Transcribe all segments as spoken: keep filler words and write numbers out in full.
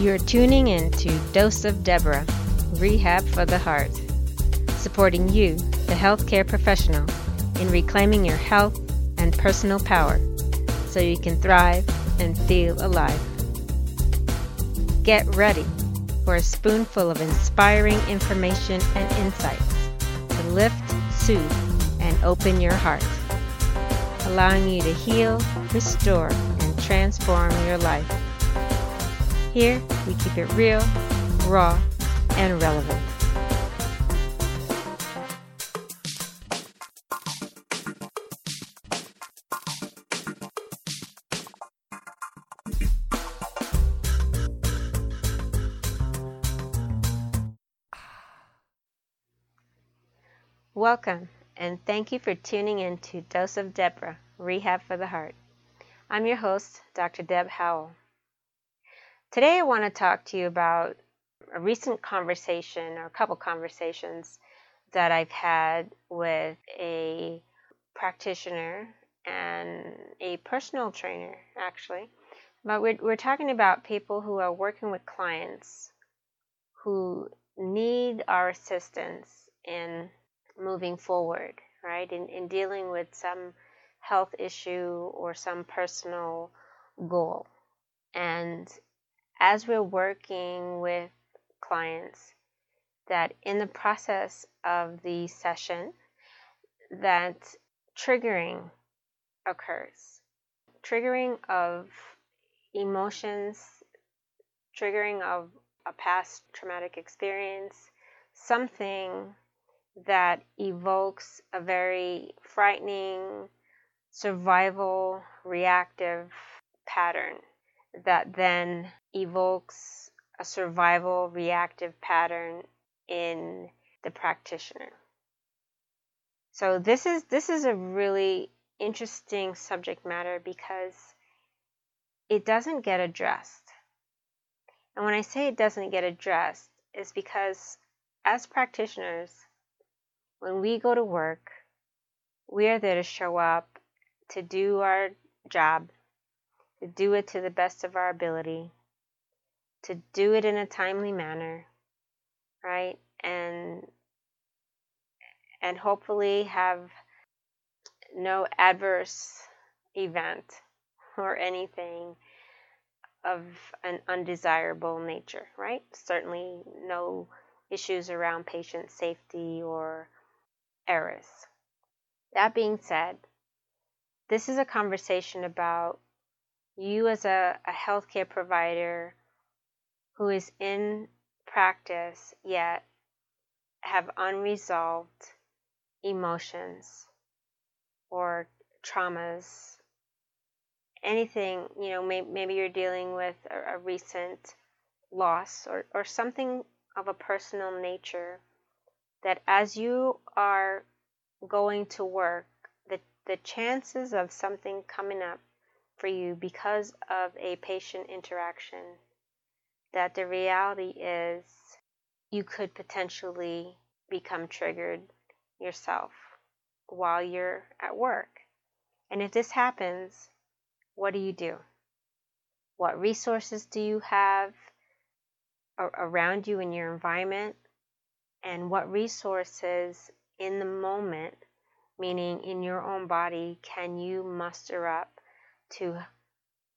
You're tuning in to Dose of Debra, Rehab for the Heart, supporting you, the healthcare professional, in reclaiming your health and personal power so you can thrive and feel alive. Get ready for a spoonful of inspiring information and insights to lift, soothe, and open your heart, allowing you to heal, restore, and transform your life. Here, we keep it real, raw, and relevant. Welcome, and thank you for tuning in to Dose of Debra, Rehab for the Heart. I'm your host, Doctor Deb Howell. Today I want to talk to you about a recent conversation or a couple conversations that I've had with a practitioner and a personal trainer, actually. But we're, we're talking about people who are working with clients who need our assistance in moving forward, right? In, in dealing with some health issue or some personal goal. And as we're working with clients, that in the process of the session, that triggering occurs. Triggering of emotions, triggering of a past traumatic experience, something that evokes a very frightening, survival, reactive pattern that then evokes a survival reactive pattern in the practitioner. So this is this is a really interesting subject matter because it doesn't get addressed. And when I say it doesn't get addressed, it's because as practitioners, when we go to work, we are there to show up, to do our job, to do it to the best of our ability, to do it in a timely manner, right? And and hopefully have no adverse event or anything of an undesirable nature, right? Certainly no issues around patient safety or errors. That being said, this is a conversation about you as a, a healthcare provider who is in practice yet have unresolved emotions or traumas, anything, you know, may, maybe you're dealing with a, a recent loss or, or something of a personal nature that as you are going to work, the, the chances of something coming up for you because of a patient interaction, that the reality is you could potentially become triggered yourself while you're at work. And if this happens, what do you do? What resources do you have around you in your environment? And what resources in the moment, meaning in your own body, can you muster up to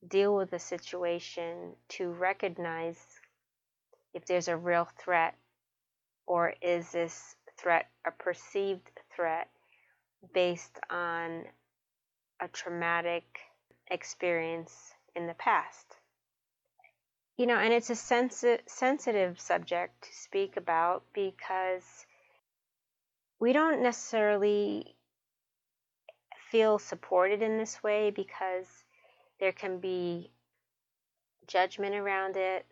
deal with the situation, to recognize if there's a real threat, or is this threat a perceived threat based on a traumatic experience in the past? You know, and it's a sensi- sensitive subject to speak about because we don't necessarily feel supported in this way because there can be judgment around it,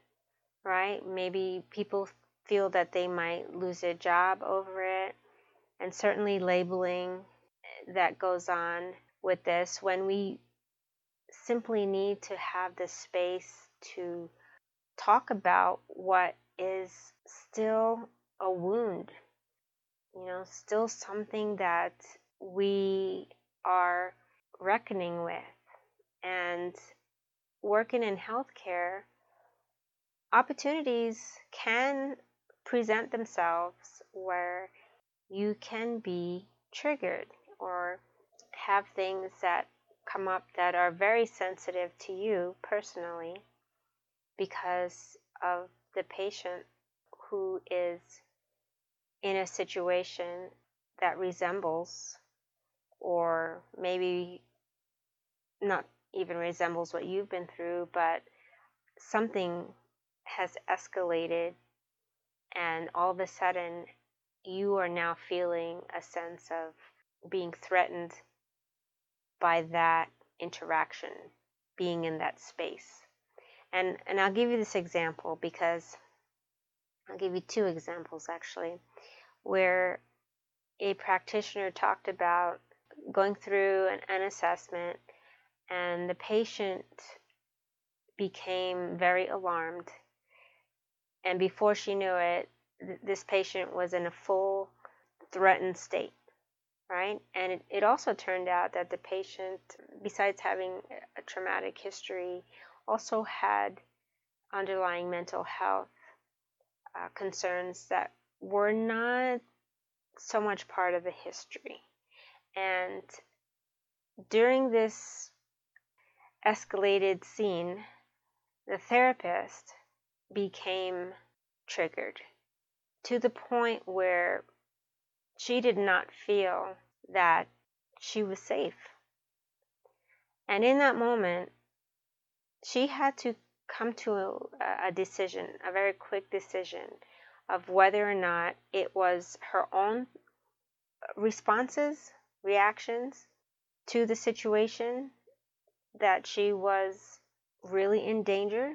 right? Maybe people feel that they might lose their job over it, and certainly labeling that goes on with this when we simply need to have the space to talk about what is still a wound, you know, still something that we are reckoning with. And working in healthcare, opportunities can present themselves where you can be triggered or have things that come up that are very sensitive to you personally because of the patient who is in a situation that resembles, or maybe not even resembles what you've been through, but something has escalated and all of a sudden you are now feeling a sense of being threatened by that interaction, being in that space. And and I'll give you this example because I'll give you two examples actually, where a practitioner talked about going through an, an assessment and the patient became very alarmed. And before she knew it, th- this patient was in a full threatened state, right? And it, it also turned out that the patient, besides having a traumatic history, also had underlying mental health uh, concerns that were not so much part of the history. And during this escalated scene, the therapist became triggered to the point where she did not feel that she was safe. And in that moment, she had to come to a, a decision, a very quick decision of whether or not it was her own responses, reactions to the situation that she was really in danger,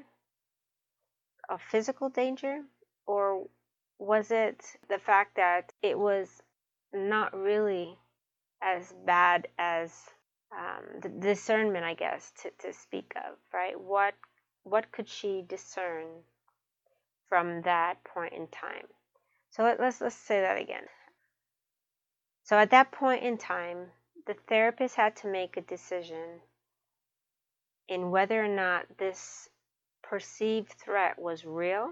a physical danger, or was it the fact that it was not really as bad as um, the discernment, I guess, to, to speak of, right? What what could she discern from that point in time? So let, let's let's say that again. So at that point in time, the therapist had to make a decision in whether or not this perceived threat was real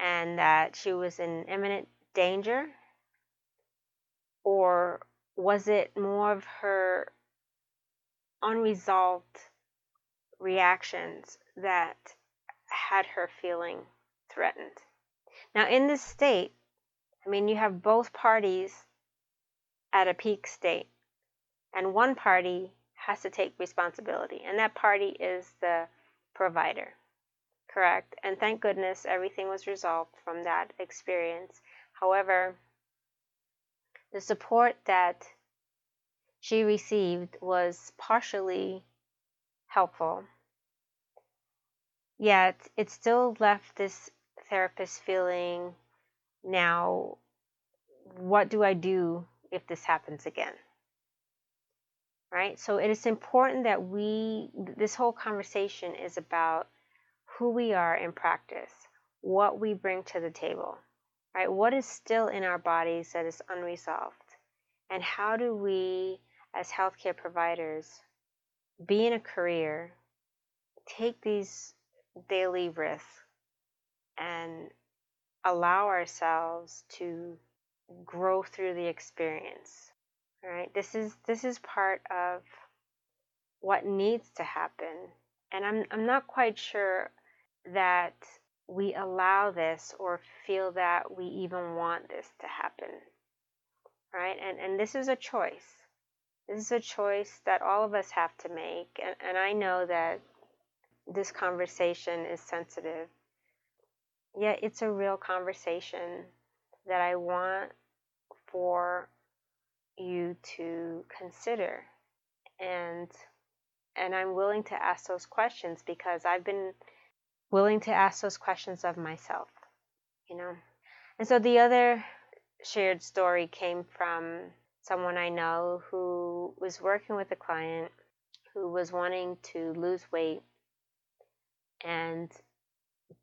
and that she was in imminent danger, or was it more of her unresolved reactions that had her feeling threatened. Now in this state, I mean, you have both parties at a peak state, and one party has to take responsibility, and that party is the provider, correct? And thank goodness everything was resolved from that experience. However, the support that she received was partially helpful, yet it still left this therapist feeling, now what do I do if this happens again? Right? So it is important that we, this whole conversation is about who we are in practice, what we bring to the table, right? What is still in our bodies that is unresolved, and how do we as healthcare providers be in a career, take these daily risks, and allow ourselves to grow through the experience. All right, this is this is part of what needs to happen, and I'm I'm not quite sure that we allow this or feel that we even want this to happen. All right, and and this is a choice. This is a choice that all of us have to make, and and I know that this conversation is sensitive, yet it's a real conversation that I want for you to consider, and and I'm willing to ask those questions because I've been willing to ask those questions of myself, you know. And so the other shared story came from someone I know who was working with a client who was wanting to lose weight, and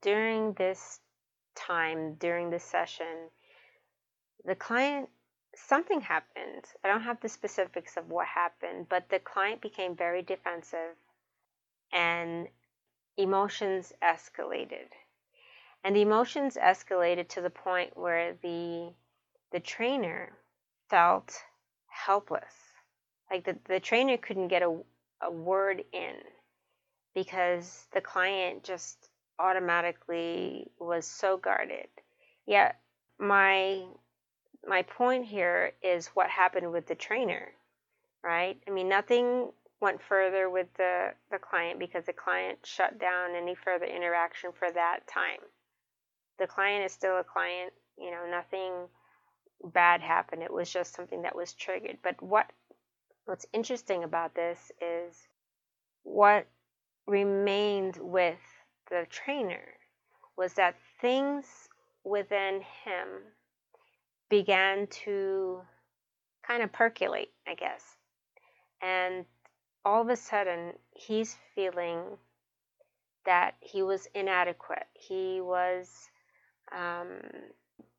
during this time, during this session, the client, something happened. I don't have the specifics of what happened, but the client became very defensive and emotions escalated. And the emotions escalated to the point where the the trainer felt helpless. Like the, the trainer couldn't get a, a word in because the client just automatically was so guarded. Yet my my point here is what happened with the trainer, right? I mean, nothing went further with the, the client because the client shut down any further interaction for that time. The client is still a client, you know, nothing bad happened. It was just something that was triggered. But what what's interesting about this is what remained with the trainer was that things within him began to kind of percolate, I guess. And all of a sudden, he's feeling that he was inadequate. He was um,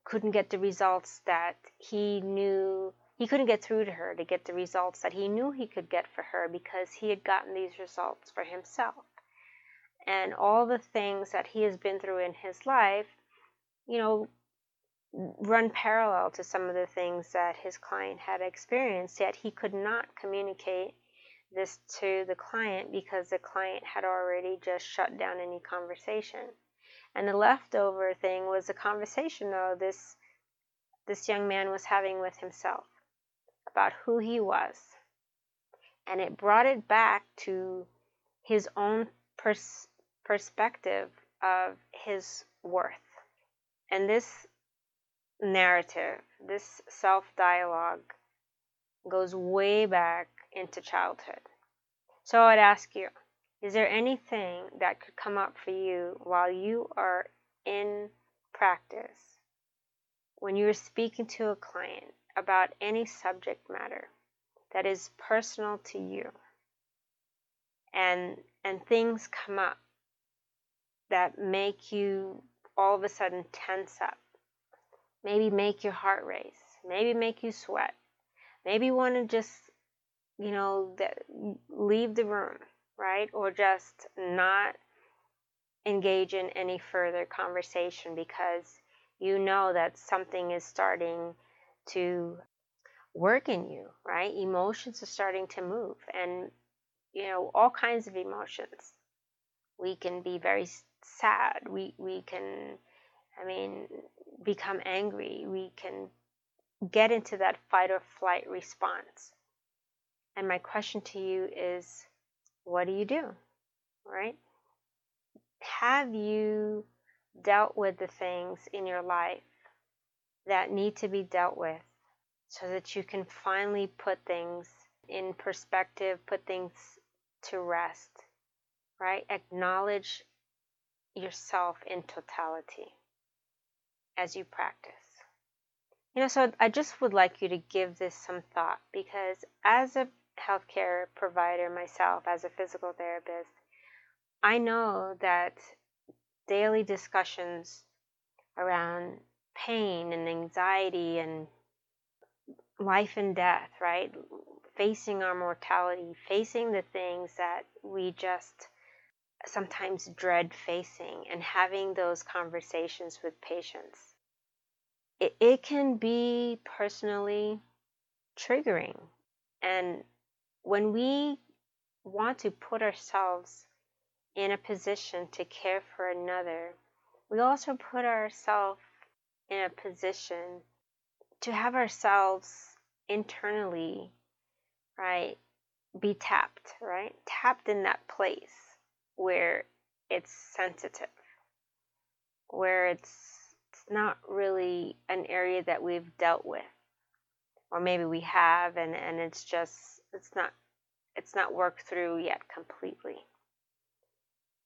couldn't get the results that he knew. He couldn't get through to her to get the results that he knew he could get for her because he had gotten these results for himself. And all the things that he has been through in his life, you know, run parallel to some of the things that his client had experienced, yet he could not communicate this to the client because the client had already just shut down any conversation. And the leftover thing was a conversation, though, this this young man was having with himself about who he was. And it brought it back to his own pers- perspective of his worth. And this narrative, this self-dialogue, goes way back into childhood. So I'd ask you, is there anything that could come up for you while you are in practice, when you're speaking to a client about any subject matter that is personal to you, and and things come up that make you all of a sudden tense up, maybe make your heart race, maybe make you sweat, maybe you want to just you know, that leave the room, right? Or just not engage in any further conversation because you know that something is starting to work in you, right? Emotions are starting to move, and, you know, all kinds of emotions. We can be very sad. We, we can, I mean, become angry. We can get into that fight or flight response. And my question to you is, what do you do, right? Have you dealt with the things in your life that need to be dealt with so that you can finally put things in perspective, put things to rest, right? Acknowledge yourself in totality as you practice. You know, so I just would like you to give this some thought, because as a healthcare provider myself, as a physical therapist, I know that daily discussions around pain and anxiety and life and death, right? Facing our mortality, facing the things that we just sometimes dread facing, and having those conversations with patients, it, it can be personally triggering. And when we want to put ourselves in a position to care for another, we also put ourselves in a position to have ourselves internally, right, be tapped, right? Tapped in that place where it's sensitive, where it's, it's not really an area that we've dealt with. Or maybe we have, and, and it's just, it's not, it's not worked through yet completely.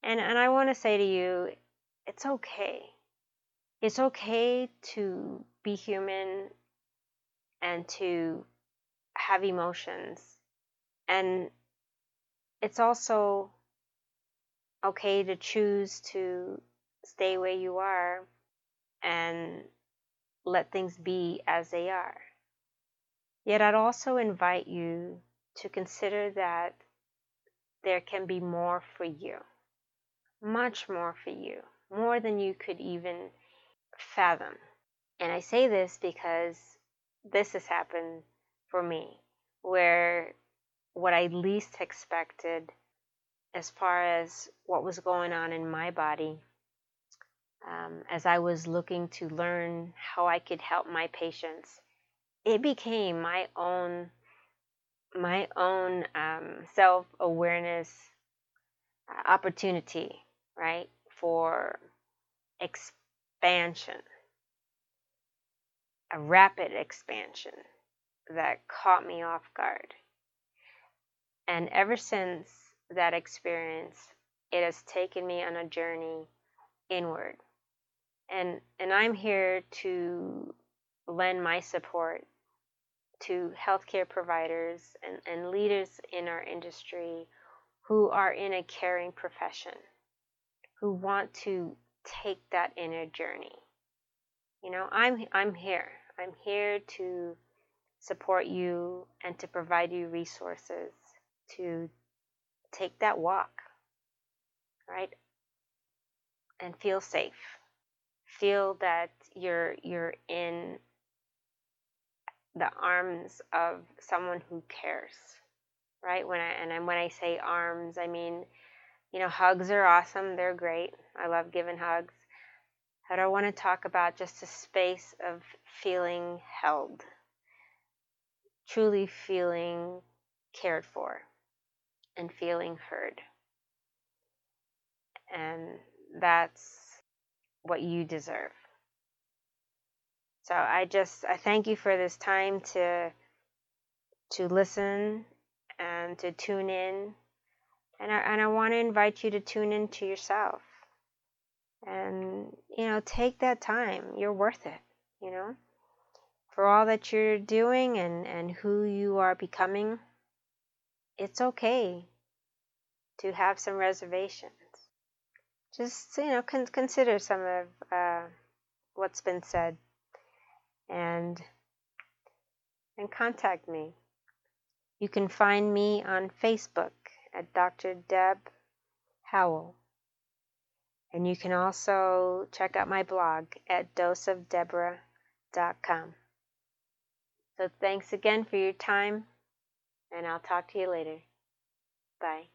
And and I want to say to you, it's okay. It's okay to be human and to have emotions. And it's also okay to choose to stay where you are and let things be as they are. Yet I'd also invite you to consider that there can be more for you, much more for you, more than you could even fathom. And I say this because this has happened for me, where what I least expected as far as what was going on in my body, um, as I was looking to learn how I could help my patients, it became my own my own um, self-awareness opportunity, right, for expansion, a rapid expansion that caught me off guard. And ever since that experience, it has taken me on a journey inward. And and I'm here to lend my support to healthcare providers and, and leaders in our industry who are in a caring profession, who want to take that inner journey. You know, I'm I'm here. I'm here to support you and to provide you resources to take that walk, right? And feel safe. Feel that you're you're in the arms of someone who cares, right? When I and I, when I say arms, I mean, you know, hugs are awesome. They're great. I love giving hugs. I don't want to talk about just a space of feeling held, truly feeling cared for, and feeling heard. And that's what you deserve. So I just, I thank you for this time to, to listen and to tune in. And I, and I want to invite you to tune in to yourself. And, you know, take that time. You're worth it, you know, for all that you're doing and, and who you are becoming. It's okay to have some reservations. Just, you know, con- consider some of uh, what's been said. And and contact me. You can find me on Facebook at Doctor Deb Howell. And you can also check out my blog at dose of debra dot com. So thanks again for your time, and I'll talk to you later. Bye.